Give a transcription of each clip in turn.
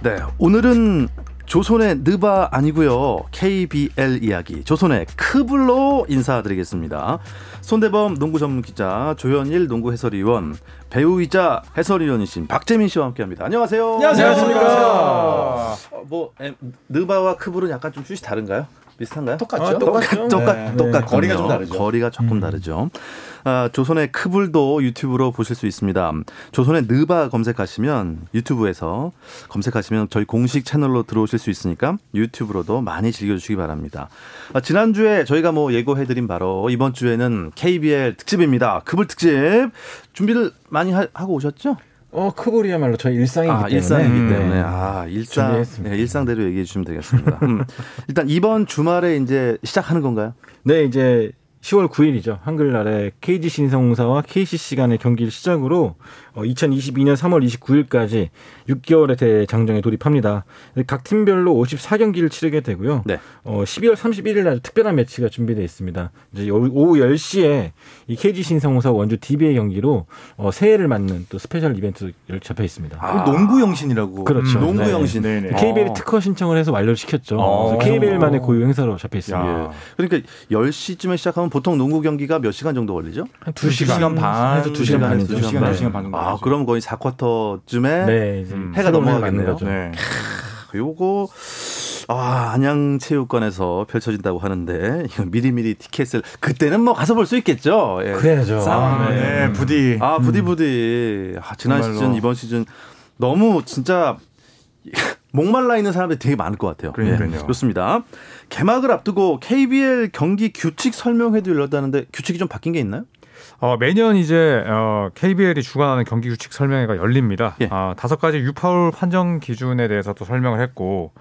네, 오늘은 조선의 느바 아니고요, KBL 이야기 조선의 크블로 인사드리겠습니다. 손대범 농구 전문 기자, 조현일 농구 해설위원, 배우이자 해설위원이신 박재민 씨와 함께합니다. 안녕하세요. 안녕하십니까. 뭐 느바와 크블은 약간 좀 슛이 다른가요? 비슷한가요? 똑같죠. 아, 똑같죠. 거리가 좀 다르죠. 거리가 조금 다르죠. 아, 조선의 크블도 유튜브로 보실 수 있습니다. 조선의 느바 검색하시면 유튜브에서 검색하시면 저희 공식 채널로 들어오실 수 있으니까 유튜브로도 많이 즐겨주시기 바랍니다. 아, 지난주에 저희가 뭐 예고해드린 바로 이번 주에는 KBL 특집입니다. 크블 특집 준비를 많이 하고 오셨죠? 크블이야말로 저희 일상이기 때문에. 일상이기 때문에. 네, 일상대로 얘기해 주시면 되겠습니다. 일단 이번 주말에 이제 시작하는 건가요? 네, 이제 10월 9일이죠. 한글날에 KGC 인삼공사와 KCC 간의 경기를 시작으로 2022년 3월 29일까지 6개월의 대장정에 돌입합니다. 각 팀별로 54경기를 치르게 되고요. 네. 12월 31일 날 특별한 매치가 준비되어 있습니다. 이제 오후 10시에 이 KGC 인삼공사 원주 DBA 경기로 새해를 맞는 또 스페셜 이벤트도 잡혀 있습니다. 아, 농구 영신이라고. 그렇죠. 농구 네. 영신. 네네. KBL 특허 신청을 해서 완료시켰죠. KBL만의 고유 행사로 잡혀 있습니다. 예. 그러니까 10시쯤에 시작하면 보통 농구 경기가 몇 시간 정도 걸리죠? 한 2시간 반 정도. 아, 그럼 거의 4쿼터쯤에 네, 해가 넘어가겠네요. 거죠. 네. 요거 안양체육관에서 펼쳐진다고 하는데 이거 미리미리 티켓을 그때는 뭐 가서 볼 수 있겠죠. 예. 그래야죠. 부디. 아, 지난 정말로. 시즌 이번 시즌 너무 진짜 목말라 있는 사람들이 되게 많을 것 같아요. 예, 좋습니다. 개막을 앞두고 KBL 경기 규칙 설명회도 열렸다는데 규칙이 좀 바뀐 게 있나요? 매년 이제 KBL이 주관하는 경기 규칙 설명회가 열립니다. 예. 5가지 유파울 판정 기준에 대해서 또 설명을 했고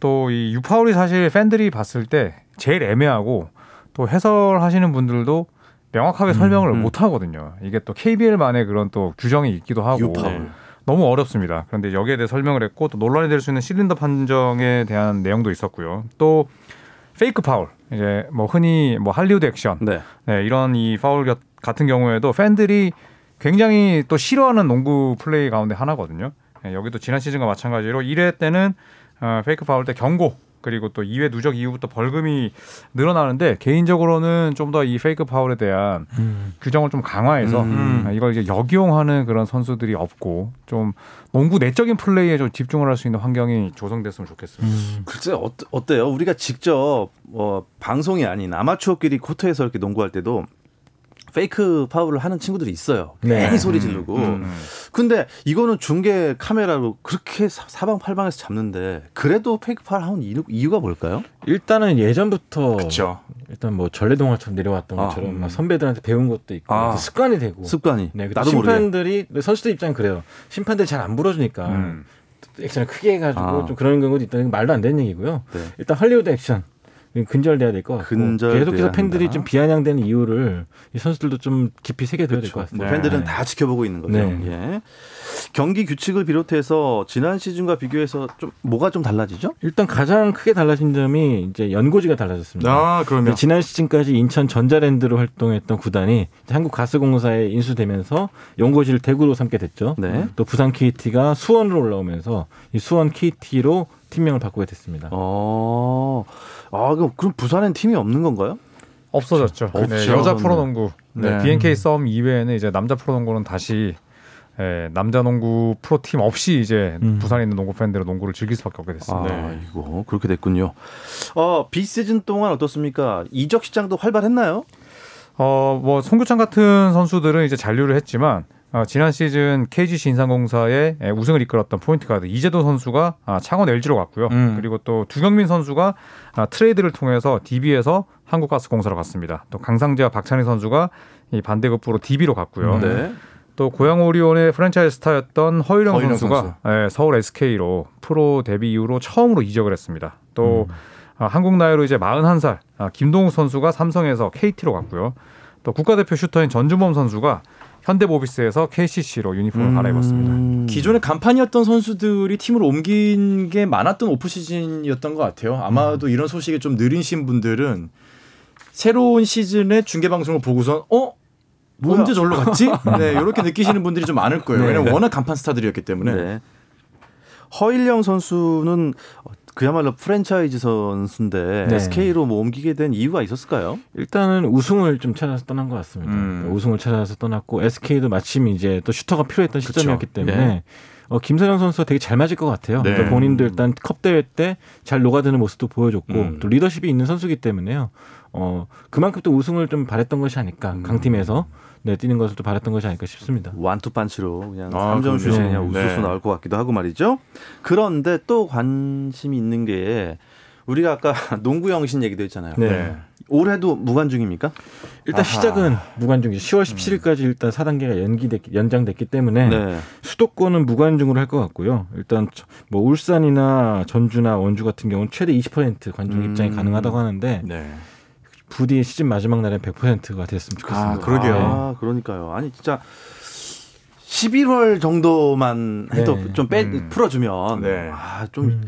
또 이 유파울이 사실 팬들이 봤을 때 제일 애매하고 또 해설하시는 분들도 명확하게 설명을 못 하거든요. 이게 또 KBL만의 그런 또 규정이 있기도 하고 유파울. 너무 어렵습니다. 그런데 여기에 대해 설명을 했고 또 논란이 될 수 있는 실린더 판정에 대한 내용도 있었고요. 또 페이크 파울, 이제 뭐 흔히 뭐 할리우드 액션, 네, 이런 이 파울 같은 경우에도 팬들이 굉장히 또 싫어하는 농구 플레이 가운데 하나거든요. 네, 여기도 지난 시즌과 마찬가지로 1회 때는 페이크 파울 때 경고 그리고 또 2회 누적 이후부터 벌금이 늘어나는데 개인적으로는 좀 더 이 페이크 파울에 대한 규정을 좀 강화해서 이걸 이제 역이용하는 그런 선수들이 없고 좀 농구 내적인 플레이에 좀 집중을 할 수 있는 환경이 조성됐으면 좋겠습니다. 글쎄 어때요? 우리가 직접 방송이 아닌 아마추어끼리 코트에서 이렇게 농구할 때도 페이크 파울을 하는 친구들이 있어요. 괜히 소리 지르고. 근데 이거는 중계 카메라로 그렇게 사방팔방에서 잡는데 그래도 페이크 파울 하는 이유가 뭘까요? 일단은 예전부터 그쵸. 일단 뭐 전래동화처럼 내려왔던 것처럼 막 선배들한테 배운 것도 있고 습관이 되고. 네, 나도 심판들이 모르게. 선수들 입장은 그래요. 심판들이 잘 안 불어주니까. 액션을 크게 해가지고 좀 그런 경우도 있다는 게 말도 안 되는 얘기고요. 네. 일단 할리우드 액션. 근절돼야 될 것 같고 계속해서 팬들이 좀 비아냥되는 이유를 이 선수들도 좀 깊이 새겨둬야 될 것 같습니다. 뭐 팬들은 다 지켜보고 있는 거죠. 네. 예. 경기 규칙을 비롯해서 지난 시즌과 비교해서 좀 뭐가 좀 달라지죠? 일단 가장 크게 달라진 점이 이제 연고지가 달라졌습니다. 아, 그러면 지난 시즌까지 인천 전자랜드로 활동했던 구단이 한국가스공사에 인수되면서 연고지를 대구로 삼게 됐죠. 네. 또 부산 KT가 수원으로 올라오면서 이 수원 KT로 팀명을 바꾸게 됐습니다. 그럼 부산엔 팀이 없는 건가요? 없어졌죠. 네, 여자 프로농구 BNK 썸 이외에는 이제 남자 프로농구는 다시 남자 농구 프로팀 없이 이제 부산에 있는 농구 팬들은 농구를 즐길 수밖에 없게 됐습니다. 이거 그렇게 됐군요. 비시즌 동안 어떻습니까? 이적 시장도 활발했나요? 뭐 송규찬 같은 선수들은 이제 잔류를 했지만. 지난 시즌 KGC 인삼공사의 우승을 이끌었던 포인트가드 이재도 선수가 창원 LG로 갔고요. 그리고 또 두경민 선수가 트레이드를 통해서 DB에서 한국가스공사로 갔습니다. 또 강상재와 박찬희 선수가 이 반대급부로 DB로 갔고요. 네. 또 고양 오리온의 프랜차이즈 스타였던 허일영 선수가 서울 SK로 프로 데뷔 이후로 처음으로 이적을 했습니다. 또 한국 나이로 이제 41살 김동욱 선수가 삼성에서 KT로 갔고요. 또 국가대표 슈터인 전준범 선수가 현대 모비스에서 KCC로 유니폼을 갈아입었습니다. 기존에 간판이었던 선수들이 팀으로 옮긴 게 많았던 오프시즌이었던 것 같아요. 아마도 이런 소식에 좀 느리신 분들은 새로운 시즌의 중계방송을 보고선 뭐야? 언제 절로 갔지? 네, 이렇게 느끼시는 분들이 좀 많을 거예요. 왜냐면 워낙 간판 스타들이었기 때문에. 네. 허일영 선수는 그야말로 프랜차이즈 선수인데 네. SK로 뭐 옮기게 된 이유가 있었을까요? 일단은 우승을 좀 찾아서 떠난 것 같습니다. 우승을 찾아서 떠났고 SK도 마침 이제 또 슈터가 필요했던 시점이었기 때문에 네. 김서정 선수가 되게 잘 맞을 것 같아요. 네. 본인도 일단 컵대회 때 잘 녹아드는 모습도 보여줬고 또 리더십이 있는 선수이기 때문에요. 그만큼 또 우승을 좀 바랬던 것이 아닐까. 강팀에서 네, 뛰는 것을 또 바랬던 것이 아닐까 싶습니다. 원투 펀치로 그냥 3점 슛이 그냥 우수수 나올 것 같기도 하고 말이죠. 그런데 또 관심이 있는 게 우리가 아까 농구 영신 얘기도 했잖아요. 네. 올해도 무관중입니까? 일단 아하. 시작은 무관중이죠. 10월 17일까지 일단 4단계가 연장됐기 때문에 네. 수도권은 무관중으로 할 것 같고요. 일단 뭐 울산이나 전주나 원주 같은 경우는 최대 20% 관중 입장이 가능하다고 하는데 네. 부디 시즌 마지막 날엔 100%가 됐으면 좋겠습니다. 아, 그러게요. 아, 그러니까요. 아니 진짜 11월 정도만 해도 네. 좀 풀어주면 네. 아, 좀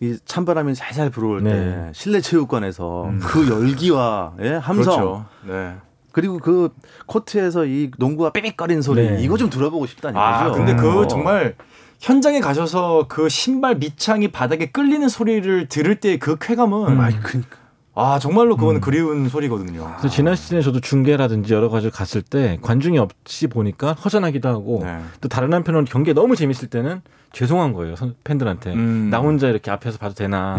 이 찬바람이 살살 불어올 네. 때 실내 체육관에서 그 열기와 예, 함성 그렇죠. 네. 그리고 그 코트에서 이 농구가 삐빅거리는 소리 네. 이거 좀 들어보고 싶다는 얘기죠. 아, 근데 그 정말 현장에 가셔서 그 신발 밑창이 바닥에 끌리는 소리를 들을 때 그 쾌감은 아 정말로 그건 그리운 소리거든요. 그래서 지난 시즌에 저도 중계라든지 여러 가지를 갔을 때 관중이 없이 보니까 허전하기도 하고 네. 또 다른 한편으로는 경기가 너무 재밌을 때는 죄송한 거예요. 팬들한테 나 혼자 이렇게 앞에서 봐도 되나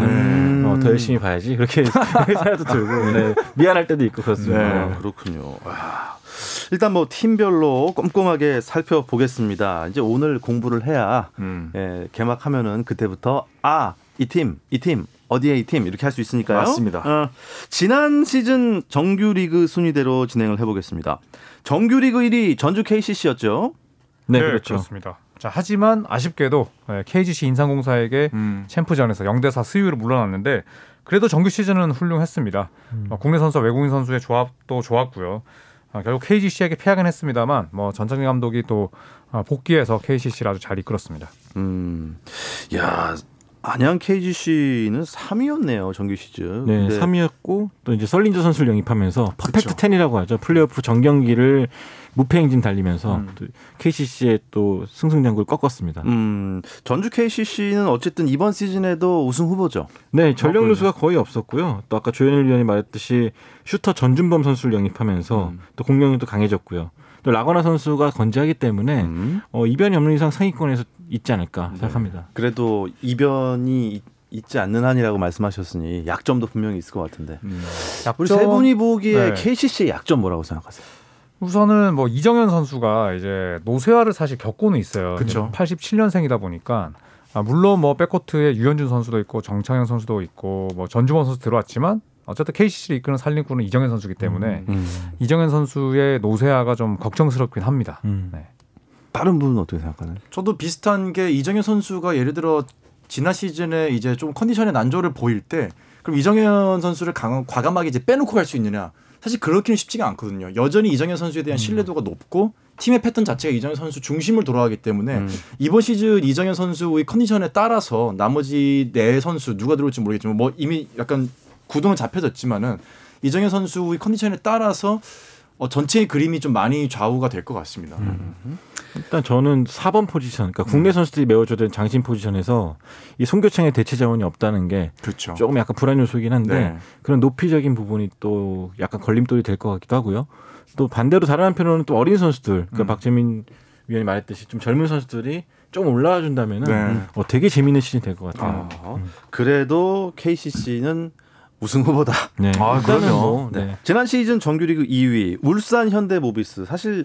더 열심히 봐야지 그렇게 생각도 들고 네. 미안할 때도 있고 그렇습니다. 네. 그렇군요. 와. 일단 뭐 팀별로 꼼꼼하게 살펴보겠습니다. 이제 오늘 공부를 해야 예, 개막하면은 그때부터 이 팀 어디에 이 팀 이렇게 할 수 있으니까요. 맞습니다. 지난 시즌 정규리그 순위대로 진행을 해보겠습니다. 정규리그 1위 전주 KCC였죠. 네, 그렇죠. 그렇습니다. 자, 하지만 아쉽게도 KGC 인삼공사에게 챔프전에서 0대4 스위로 물러났는데 그래도 정규 시즌은 훌륭했습니다. 국내 선수와 외국인 선수의 조합도 좋았고요. 결국 KGC에게 패하긴 했습니다만 뭐 전창진 감독이 또 복귀해서 KCC를 아주 잘 이끌었습니다. 야. 안양 KGC는 3위였네요. 정규 시즌. 네, 3위였고 또 이제 설린저 선수를 영입하면서 퍼펙트 10이라고 하죠. 플레이오프 전경기를 무패 행진 달리면서 또 KCC의 또 승승장구를 꺾었습니다. 전주 KCC는 어쨌든 이번 시즌에도 우승 후보죠. 네, 전력 누수가 거의 없었고요. 또 아까 조현일 위원이 말했듯이 슈터 전준범 선수를 영입하면서 또 공격력도 강해졌고요. 또 라거나 선수가 건재하기 때문에 이변이 없는 이상 상위권에서 있지 않을까 생각합니다. 그래도 이변이 있지 않는 한이라고 말씀하셨으니 약점도 분명히 있을 것 같은데. 우리 세 분이 보기에 네. KCC의 약점 뭐라고 생각하세요? 우선은 뭐 이정현 선수가 이제 노쇠화를 사실 겪고는 있어요. 그쵸. 87년생이다 보니까 물론 뭐 백코트에 유현준 선수도 있고 정창영 선수도 있고 뭐 전준범 선수 들어왔지만 어쨌든 KCC를 이끄는 살림꾼은 이정현 선수이기 때문에 이정현 선수의 노쇠화가 좀 걱정스럽긴 합니다. 네. 다른 분은 어떻게 생각하나요? 저도 비슷한 게 이정현 선수가 예를 들어 지난 시즌에 이제 좀 컨디션의 난조를 보일 때 그럼 이정현 선수를 과감하게 이제 빼놓고 갈 수 있느냐? 사실 그렇기는 쉽지가 않거든요. 여전히 이정현 선수에 대한 신뢰도가 높고 팀의 패턴 자체가 이정현 선수 중심을 돌아가기 때문에 이번 시즌 이정현 선수의 컨디션에 따라서 나머지 네 선수 누가 들어올지 모르겠지만 뭐 이미 약간 구도는 잡혀졌지만은 이정현 선수의 컨디션에 따라서 전체의 그림이 좀 많이 좌우가 될 것 같습니다. 일단 저는 4번 포지션, 그러니까 국내 선수들이 메워줘야 되는 장신 포지션에서 이 송교창의 대체 자원이 없다는 게 그렇죠. 조금 약간 불안 요소이긴 한데 네. 그런 높이적인 부분이 또 약간 걸림돌이 될 것 같기도 하고요. 또 반대로 다른 한편으로는 또 어린 선수들, 그러니까 박재민 위원이 말했듯이 좀 젊은 선수들이 좀 올라와 준다면 네. 되게 재미있는 시즌이 될 것 같아요. 그래도 KCC는 우승 후보다. 네. 아, 그럼요. 네. 지난 시즌 정규리그 2위 울산 현대 모비스. 사실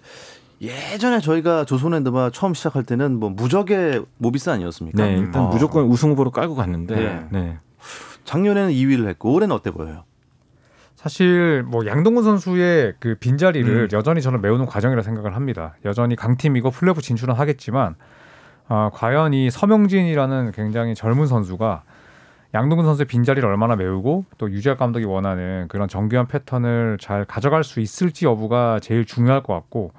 예전에 저희가 조선랜드바 처음 시작할 때는 뭐 무적의 모비스 아니었습니까? 네, 일단 무조건 우승 후보로 깔고 갔는데 네. 네. 작년에는 2위를 했고 올해는 어때 보여요? 사실 뭐 양동근 선수의 그 빈자리를 여전히 저는 메우는 과정이라 생각을 합니다. 여전히 강팀이고 플레이오프 진출은 하겠지만 과연 이 서명진이라는 굉장히 젊은 선수가 양동근 선수의 빈자리를 얼마나 메우고 또 유재학 감독이 원하는 그런 정교한 패턴을 잘 가져갈 수 있을지 여부가 제일 중요할 것 같고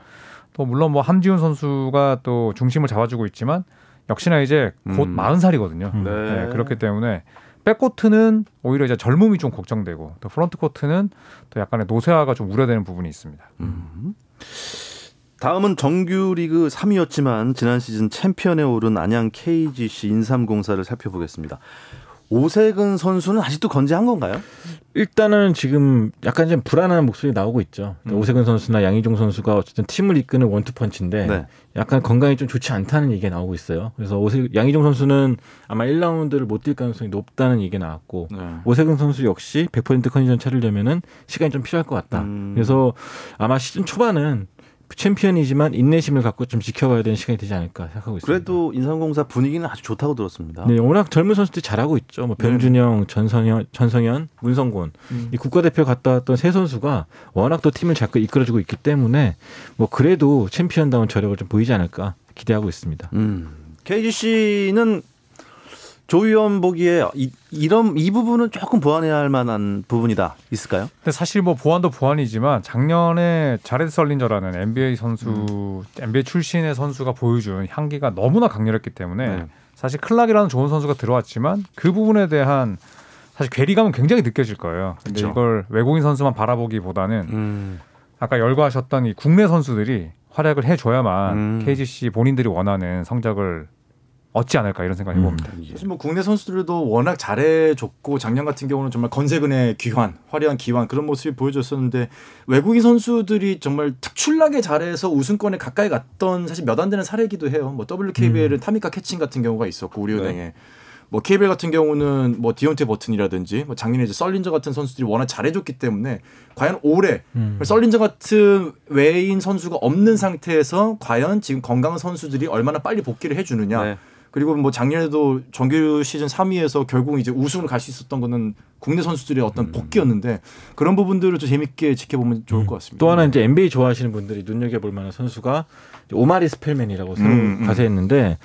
또 물론 뭐 함지훈 선수가 또 중심을 잡아주고 있지만 역시나 이제 곧 40살이거든요. 네. 네, 그렇기 때문에 백코트는 오히려 이제 젊음이 좀 걱정되고 또 프론트코트는 또 약간의 노쇠화가 좀 우려되는 부분이 있습니다. 다음은 정규리그 3위였지만 지난 시즌 챔피언에 오른 안양 KGC 인삼공사를 살펴보겠습니다. 오세근 선수는 아직도 건재한 건가요? 일단은 지금 약간 좀 불안한 목소리 나오고 있죠. 오세근 선수나 양희종 선수가 어쨌든 팀을 이끄는 원투펀치인데 네. 약간 건강이 좀 좋지 않다는 얘기가 나오고 있어요. 그래서 양희종 선수는 아마 1라운드를 못 뛸 가능성이 높다는 얘기가 나왔고 네. 오세근 선수 역시 100% 컨디션 차리려면은 시간이 좀 필요할 것 같다. 그래서 아마 시즌 초반은 챔피언이지만 인내심을 갖고 좀 지켜봐야 되는 시간이 되지 않을까 생각하고 있습니다. 그래도 인삼공사 분위기는 아주 좋다고 들었습니다. 네, 워낙 젊은 선수들이 잘하고 있죠. 뭐 변준영, 전성현, 문성곤 이 국가대표 갔다 왔던 세 선수가 워낙 또 팀을 잘 이끌어주고 있기 때문에 뭐 그래도 챔피언다운 저력을 좀 보이지 않을까 기대하고 있습니다. KGC는 조 위원 보기에 이 부분은 조금 보완해야 할 만한 부분이다 있을까요? 근데 사실 뭐 보완도 보완이지만 작년에 자레드 설린저라는 NBA 출신의 선수가 보여준 향기가 너무나 강렬했기 때문에 사실 클락이라는 좋은 선수가 들어왔지만 그 부분에 대한 사실 괴리감은 굉장히 느껴질 거예요. 근데 그렇죠. 이걸 외국인 선수만 바라보기보다는 아까 열거하셨던 이 국내 선수들이 활약을 해줘야만 KGC 본인들이 원하는 성적을 얻지 않을까 이런 생각이 봅니다. 사실 뭐 국내 선수들도 워낙 잘해줬고 작년 같은 경우는 정말 건세근의 화려한 기환 그런 모습이 보여줬었는데 외국인 선수들이 정말 특출나게 잘해서 우승권에 가까이 갔던 사실 몇 안 되는 사례이기도 해요. 뭐 WKBL은 타미카 캐친 같은 경우가 있었고 우리은행에 뭐 KBL 같은 경우는 뭐 디온테 버튼이라든지 뭐 작년에 이제 설린저 같은 선수들이 워낙 잘해줬기 때문에 과연 올해 설린저 같은 외인 선수가 없는 상태에서 과연 지금 건강한 선수들이 얼마나 빨리 복귀를 해주느냐. 네. 그리고 뭐 작년에도 정규 시즌 3위에서 결국 이제 우승을 갈 수 있었던 거는 국내 선수들의 어떤 복귀였는데 그런 부분들을 좀 재밌게 지켜보면 좋을 것 같습니다. 또 하나 이제 NBA 좋아하시는 분들이 눈여겨볼 만한 선수가 오마리 스펠맨이라고 새로 가세했는데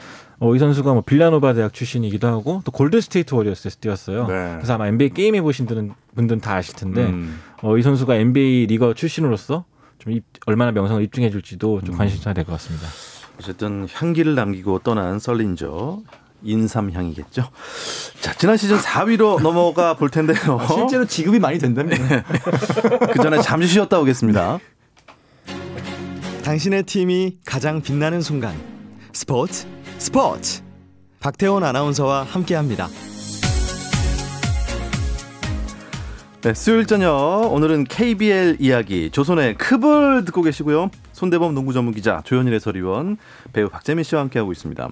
이 선수가 뭐 빌라노바 대학 출신이기도 하고 또 골든스테이트 워리어스에서 뛰었어요. 네. 그래서 아마 NBA 게임 해보신 분들은 다 아실 텐데 이 선수가 NBA 리거 출신으로서 좀 얼마나 명성을 입증해줄지도 좀 관심사가 될 것 같습니다. 어쨌든 향기를 남기고 떠난 설린저 인삼향이겠죠. 자, 지난 시즌 4위로 넘어가 볼 텐데요. 실제로 지급이 많이 된답니다. 네. 그 전에 잠시 쉬었다 오겠습니다. 당신의 팀이 가장 빛나는 순간 스포츠 박태원 아나운서와 함께합니다. 네, 수요일 저녁 오늘은 KBL 이야기 조선의 크블 듣고 계시고요. 손대범 농구 전문 기자, 조현일 해설위원, 배우 박재민 씨와 함께하고 있습니다.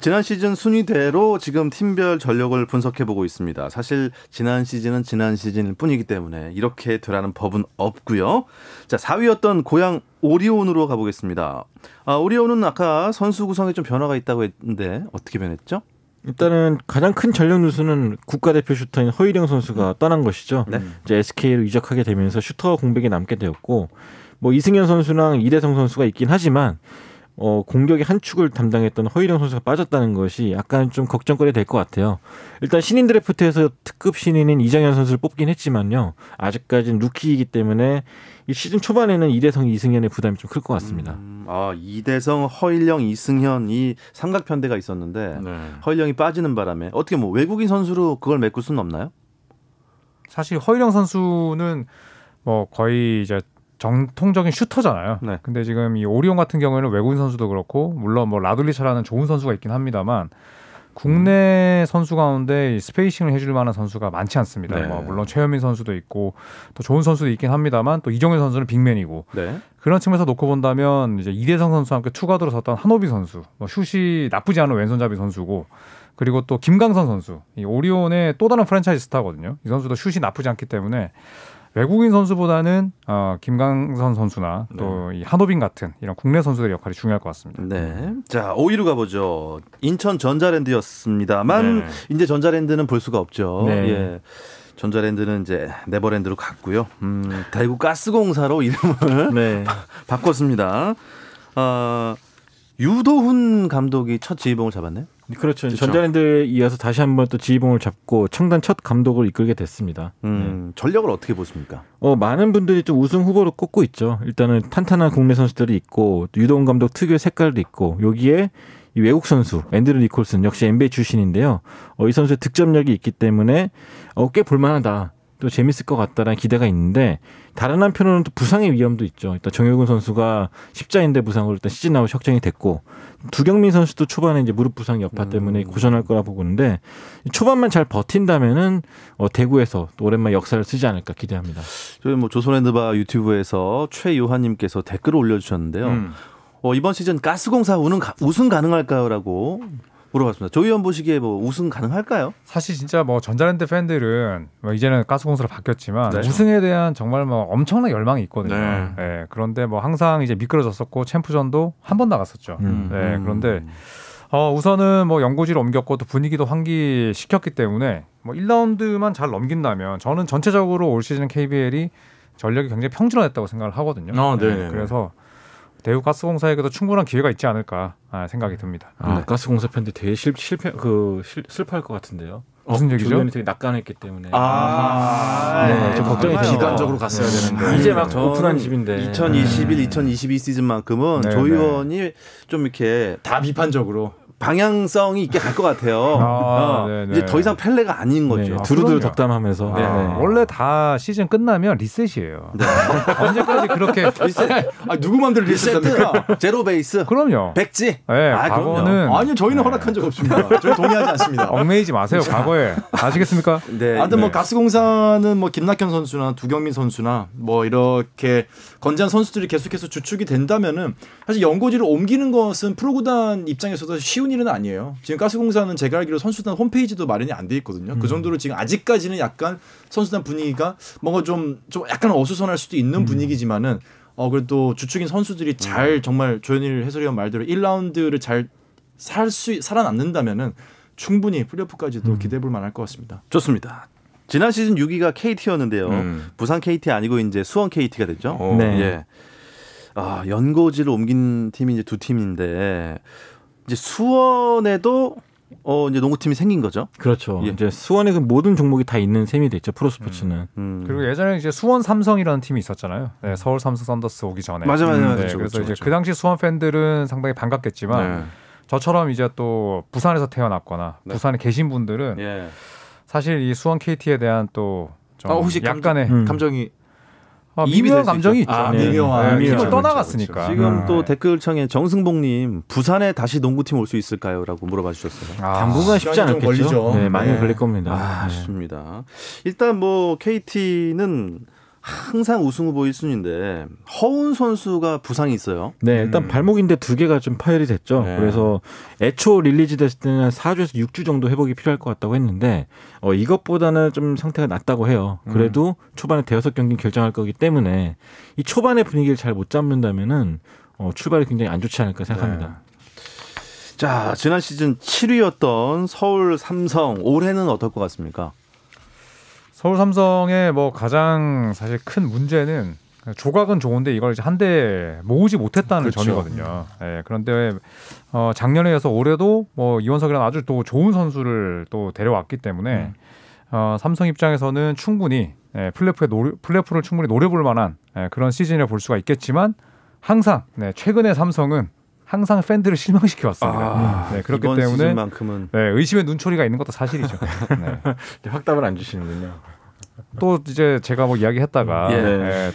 지난 시즌 순위대로 지금 팀별 전력을 분석해보고 있습니다. 사실 지난 시즌은 지난 시즌일 뿐이기 때문에 이렇게 되라는 법은 없고요. 자, 4위였던 고양 오리온으로 가보겠습니다. 오리온은 아까 선수 구성에 좀 변화가 있다고 했는데 어떻게 변했죠? 일단은 가장 큰 전력 누수는 국가대표 슈터인 허일영 선수가 떠난 것이죠. 네. 이제 SK로 이적하게 되면서 슈터 공백이 남게 되었고 뭐 이승현 선수랑 이대성 선수가 있긴 하지만 공격의 한 축을 담당했던 허일영 선수가 빠졌다는 것이 약간 좀 걱정거리 될 것 같아요. 일단 신인 드래프트에서 특급 신인인 이정현 선수를 뽑긴 했지만요. 아직까지는 루키이기 때문에 이 시즌 초반에는 이대성, 이승현의 부담이 좀 클 것 같습니다. 이대성, 허일영, 이승현 이 삼각편대가 있었는데 허일영이 빠지는 바람에 어떻게 뭐 외국인 선수로 그걸 메꿀 수는 없나요? 사실 허일영 선수는 뭐 거의 이제 정통적인 슈터잖아요. 네. 근데 지금 이 오리온 같은 경우에는 외국인 선수도 그렇고 물론 뭐 라둘리차라는 좋은 선수가 있긴 합니다만 국내 선수 가운데 이 스페이싱을 해줄 만한 선수가 많지 않습니다. 네. 뭐 물론 최현민 선수도 있고 또 좋은 선수도 있긴 합니다만 또 이정현 선수는 빅맨이고 네. 그런 측면에서 놓고 본다면 이제 이대성 선수와 함께 추가로 섰던 한호비 선수 뭐 슛이 나쁘지 않은 왼손잡이 선수고 그리고 또 김강선 선수 이 오리온의 또 다른 프랜차이즈 스타거든요. 이 선수도 슛이 나쁘지 않기 때문에 외국인 선수보다는 김강선 선수나 또 이 한호빈 같은 이런 국내 선수들의 역할이 중요할 것 같습니다. 네, 자 5위로 가보죠. 인천 전자랜드였습니다만 이제 전자랜드는 볼 수가 없죠. 네. 예. 전자랜드는 이제 네버랜드로 갔고요. 대구 가스공사로 이름을 네. 바꿨습니다. 유도훈 감독이 첫 지휘봉을 잡았네요. 그렇죠. 전자랜드에 이어서 다시 한번 또 지휘봉을 잡고 청단 첫 감독을 이끌게 됐습니다. 전력을 어떻게 보십니까? 많은 분들이 좀 우승 후보로 꼽고 있죠. 일단은 탄탄한 국내 선수들이 있고 유도훈 감독 특유의 색깔도 있고 여기에 이 외국 선수 앤드류 니콜슨 역시 NBA 출신인데요. 이 선수의 득점력이 있기 때문에 꽤 볼만하다. 또 재밌을 것 같다라는 기대가 있는데, 다른 한편으로는 또 부상의 위험도 있죠. 일단 정효근 선수가 십자인대 부상으로 일단 시즌 아웃이 확정이 됐고, 두경민 선수도 초반에 이제 무릎 부상 여파 때문에 고전할 거라고 보는데, 초반만 잘 버틴다면은 대구에서 또 오랜만에 역사를 쓰지 않을까 기대합니다. 저희 뭐 조선핸드바 유튜브에서 최요한님께서 댓글을 올려주셨는데요. 이번 시즌 가스공사 우승 가능할까요라고 물어봤습니다. 조 의원 보시기에 뭐 우승 가능할까요? 사실 진짜 뭐 전자랜드 팬들은 뭐 이제는 가스공사로 바뀌었지만 네. 우승에 대한 정말 뭐 엄청난 열망이 있거든요. 네. 네. 그런데 뭐 항상 이제 미끄러졌었고 챔프전도 한 번 나갔었죠. 네. 그런데 우선은 뭐 연고지로 옮겼고 또 분위기도 환기시켰기 때문에 뭐 1라운드만 잘 넘긴다면 저는 전체적으로 올 시즌 KBL이 전력이 굉장히 평준화됐다고 생각을 하거든요. 네. 그래서 대우 가스공사에게도 충분한 기회가 있지 않을까 생각이 듭니다. 네. 가스공사 팬들 되게 슬퍼할 것 같은데요. 무슨 얘기죠? 조현이 되게 낙관했기 때문에. 네, 걱정이 돼요. 비관적으로 갔어야 되는데. 이제 막 오픈한 집인데. 2021, 2022 시즌만큼은 조현이 좀 이렇게 다 비판적으로. 방향성이 있게 갈 것 같아요. 이제 더 이상 펠레가 아닌 거죠. 두루두루 덕담하면서. 원래 다 시즌 끝나면 리셋이에요. 네. 언제까지 그렇게 리셋? 누구 맘대로 리셋합니까? 제로 베이스. 그럼요. 백지. 네, 과거는 아니요, 저희는 허락한 적 없습니다. 저희 동의하지 않습니다. 얽매이지 마세요. 과거에 아시겠습니까? 네. 아무튼 뭐 가스공사는 뭐 김낙현 선수나 두경민 선수나 뭐 이렇게 건재한 선수들이 계속해서 주축이 된다면은 사실 연고지를 옮기는 것은 프로구단 입장에서도 쉬운 일은 아니에요. 지금 가스공사는 제가 알기로 선수단 홈페이지도 마련이 안 돼 있거든요. 그 정도로 지금 아직까지는 약간 선수단 분위기가 뭔가 좀 약간 어수선할 수도 있는 분위기지만은 그래도 주축인 선수들이 잘 정말 조현일 해설위원 말대로 1라운드를 잘 살아남는다면은 충분히 플레이오프까지도 기대해 볼 만할 것 같습니다. 좋습니다. 지난 시즌 6위가 KT였는데요. 부산 KT 아니고 이제 수원 KT가 됐죠. 네. 예. 연고지를 옮긴 팀이 이제 두 팀인데 이제 수원에도 이제 농구팀이 생긴 거죠. 그렇죠. 예. 이제 수원에 그 모든 종목이 다 있는 셈이 됐죠. 프로스포츠는. 그리고 예전에 이제 수원 삼성이라는 팀이 있었잖아요. 네, 서울 삼성 썬더스 오기 전에. 맞아요. 네, 그래서 이제 그 당시 수원 팬들은 상당히 반갑겠지만 저처럼 이제 또 부산에서 태어났거나 부산에 계신 분들은 사실 이 수원 KT에 대한 또 좀 혹시 약간의 감정이 미묘한 감정이 있죠. 팀을 떠나갔으니까. 그렇죠. 지금 또 댓글창에 정승봉님 부산에 다시 농구팀 올 수 있을까요? 라고 물어봐 주셨어요. 당분간 쉽지 않겠죠. 걸리죠. 네, 많이 걸릴 겁니다. 아쉽습니다. 일단 뭐 KT는 항상 우승 후보일 순인데 허운 선수가 부상이 있어요. 네, 일단 발목인데 두 개가 좀 파열이 됐죠. 네. 그래서 애초 릴리즈 됐을 때는 4주에서 6주 정도 회복이 필요할 것 같다고 했는데 이것보다는 좀 상태가 낫다고 해요. 그래도 초반에 대여섯 경기 결정할 거기 때문에 이 초반의 분위기를 잘 못 잡는다면은 출발이 굉장히 안 좋지 않을까 생각합니다. 네. 자, 지난 시즌 7위였던 서울 삼성 올해는 어떨 것 같습니까? 서울 삼성의 뭐 가장 사실 큰 문제는 조각은 좋은데 이걸 이제 한 대 모으지 못했다는 점이거든요. 예, 그런데 작년에 이어서 올해도 뭐 이원석이라는 아주 또 좋은 선수를 또 데려왔기 때문에 삼성 입장에서는 충분히 플레이오프를 충분히 노려볼 만한 그런 시즌이라 볼 수가 있겠지만 항상 최근에 삼성은 항상 팬들을 실망시켜 왔습니다. 네, 그렇기 이번 때문에 시즌만큼은... 네, 의심의 눈초리가 있는 것도 사실이죠. 네. 확답을 안 주시는군요. 또 이제 제가 뭐 이야기했다가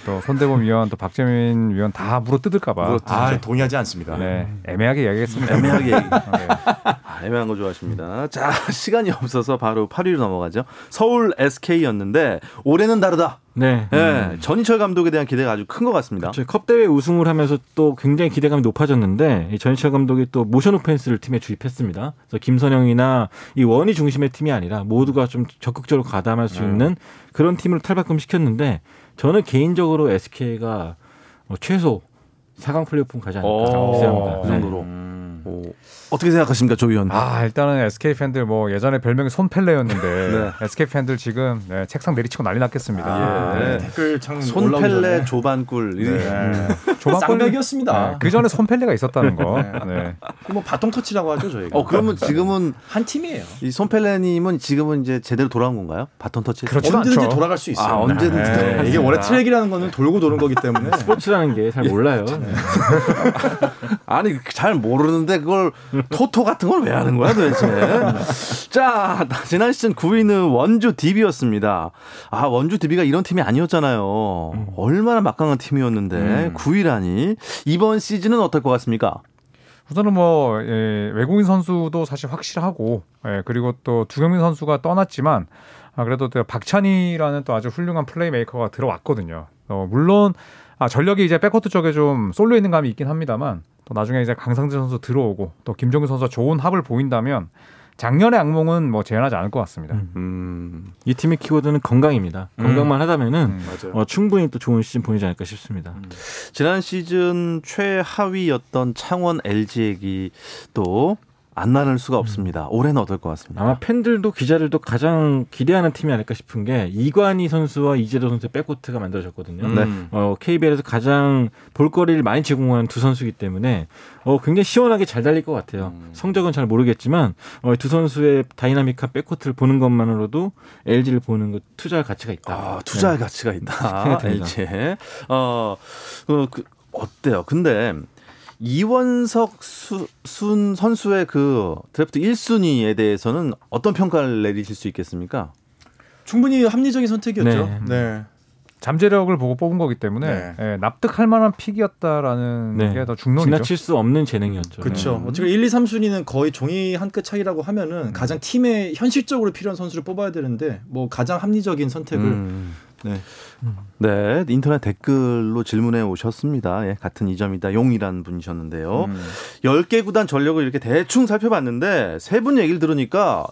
또 손대범 위원, 또 박재민 위원 다 물어뜯을까봐 동의하지 않습니다. 네, 애매하게 이야기했습니다. 애매한 거 좋아하십니다. 자, 시간이 없어서 바로 8위로 넘어가죠. 서울 SK였는데 올해는 다르다. 네. 전희철 감독에 대한 기대가 아주 큰 것 같습니다. 그렇죠. 컵대회 우승을 하면서 또 굉장히 기대감이 높아졌는데 이 전희철 감독이 또 모션 오펜스를 팀에 주입했습니다. 그래서 김선영이나 이 원희 중심의 팀이 아니라 모두가 좀 적극적으로 가담할 수 있는 그런 팀으로 탈바꿈시켰는데 저는 개인적으로 SK가 최소 4강 플레이오프 가지 않을까 생각합니다. 그 정도로. 어떻게 생각하십니까, 조 위원? 일단은 SK 팬들 뭐 예전에 별명이 손펠레였는데 SK 팬들 지금 책상 내리치고 난리 났겠습니다. 댓글창 손펠레 조반꿀. 쌍벽이었습니다. 그 전에 손펠레가 있었다는 거. 뭐 바통 터치라고 하죠, 저희가. 그러면 지금은 한 팀이에요. 이 손펠레님은 지금은 이제 제대로 돌아온 건가요? 바통 터치. 그렇죠. 언제든지 돌아갈 수 있어요. 언제든지. 이게 원래 트랙이라는 거는 돌고 도는 거기 때문에 스포츠라는 게 잘 몰라요. 아니 잘 모르는데 그걸 걸 토토 같은 걸 왜 하는 거야 도대체. 자, 지난 시즌 9위는 원주 DB였습니다. 아, 원주 DB가 이런 팀이 아니었잖아요. 얼마나 막강한 팀이었는데 9위라니. 이번 시즌은 어떨 것 같습니까? 우선은 뭐 외국인 선수도 사실 확실하고, 그리고 또 두경민 선수가 떠났지만 그래도 또 박찬희라는 또 아주 훌륭한 플레이메이커가 들어왔거든요. 물론 전력이 이제 백코트 쪽에 좀 쏠려 있는 감이 있긴 합니다만, 또 나중에 이제 강상진 선수 들어오고 또 김종규 선수가 좋은 합을 보인다면 작년의 악몽은 뭐 재현하지 않을 것 같습니다. 이 팀의 키워드는 건강입니다. 건강만 하다면은 충분히 또 좋은 시즌 보이지 않을까 싶습니다. 지난 시즌 최하위였던 창원 LG에게 또 안 나눌 수가 없습니다. 올해는 어떨 것 같습니다. 아마 팬들도 기자들도 가장 기대하는 팀이 아닐까 싶은 게 이관희 선수와 이재도 선수의 백코트가 만들어졌거든요. KBL에서 가장 볼거리를 많이 제공한 두 선수이기 때문에 굉장히 시원하게 잘 달릴 것 같아요. 성적은 잘 모르겠지만 두 선수의 다이나믹한 백코트를 보는 것만으로도 LG를 보는 것 투자할 가치가 있다. 투자할 가치가 있다. LG. 어때요? 근데 이원석 순 선수의 그 드래프트 1순위에 대해서는 어떤 평가를 내리실 수 있겠습니까? 충분히 합리적인 선택이었죠. 네. 잠재력을 보고 뽑은 거기 때문에 납득할 만한 픽이었다라는 게 더 중론이죠. 지나칠 수 없는 재능이었죠. 그렇죠. 어떻게 1, 2, 3순위는 거의 종이 한 끗 차이라고 하면은 가장 팀에 현실적으로 필요한 선수를 뽑아야 되는데 뭐 가장 합리적인 선택을. 네, 인터넷 댓글로 질문해 오셨습니다. 예, 같은 이점이다 용이라는 분이셨는데요. 10개 구단 전력을 이렇게 대충 살펴봤는데 세 분 얘기를 들으니까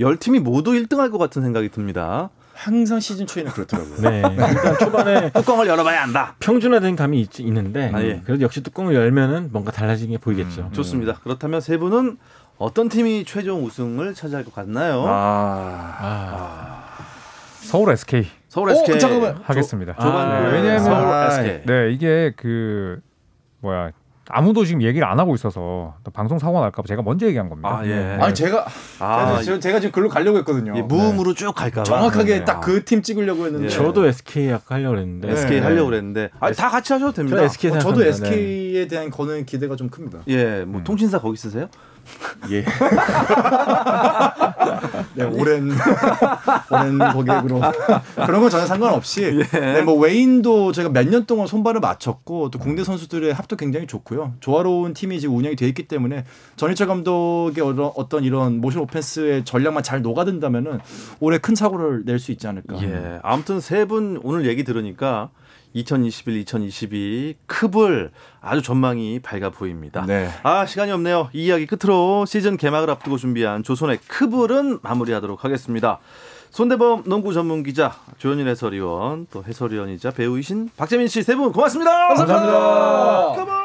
10팀이 모두 1등할 것 같은 생각이 듭니다. 항상 시즌 초에는 그렇더라고요. 일단 초반에 뚜껑을 열어봐야 한다. 평준화된 감이 있는데 그래도 역시 뚜껑을 열면은 뭔가 달라지는 게 보이겠죠. 좋습니다. 그렇다면 세 분은 어떤 팀이 최종 우승을 차지할 것 같나요? 서울 SK. 잠깐만. 하겠습니다. 왜냐하면 서울 SK. 이게 아무도 지금 얘기를 안 하고 있어서 방송 사고 날까 봐 제가 먼저 얘기한 겁니다. 제가 지금 글로 가려고 했거든요. 무음으로 쭉 갈까 봐. 정확하게 딱 그 팀 찍으려고 했는데. 저도 SK 하려고 했는데. 다 같이 하셔도 됩니다. 저도 SK에 대한 거는 기대가 좀 큽니다. 통신사 거기 쓰세요? 오랜 고객으로 그런 건 전혀 상관없이 외인도 제가 몇 년 동안 손발을 맞췄고 또 국내 선수들의 합도 굉장히 좋고요. 조화로운 팀이 지금 운영이 돼 있기 때문에 전희철 감독의 어떤 이런 모션 오펜스의 전략만 잘 녹아든다면은 올해 큰 사고를 낼 수 있지 않을까. 아무튼 세 분 오늘 얘기 들으니까 2021, 2022 컵을 아주 전망이 밝아 보입니다. 시간이 없네요. 이 이야기 끝으로 시즌 개막을 앞두고 준비한 조선의 컵을 마무리하도록 하겠습니다. 손대범 농구 전문 기자, 조현일 해설위원, 또 해설위원이자 배우이신 박재민 씨 세 분 고맙습니다. 감사합니다.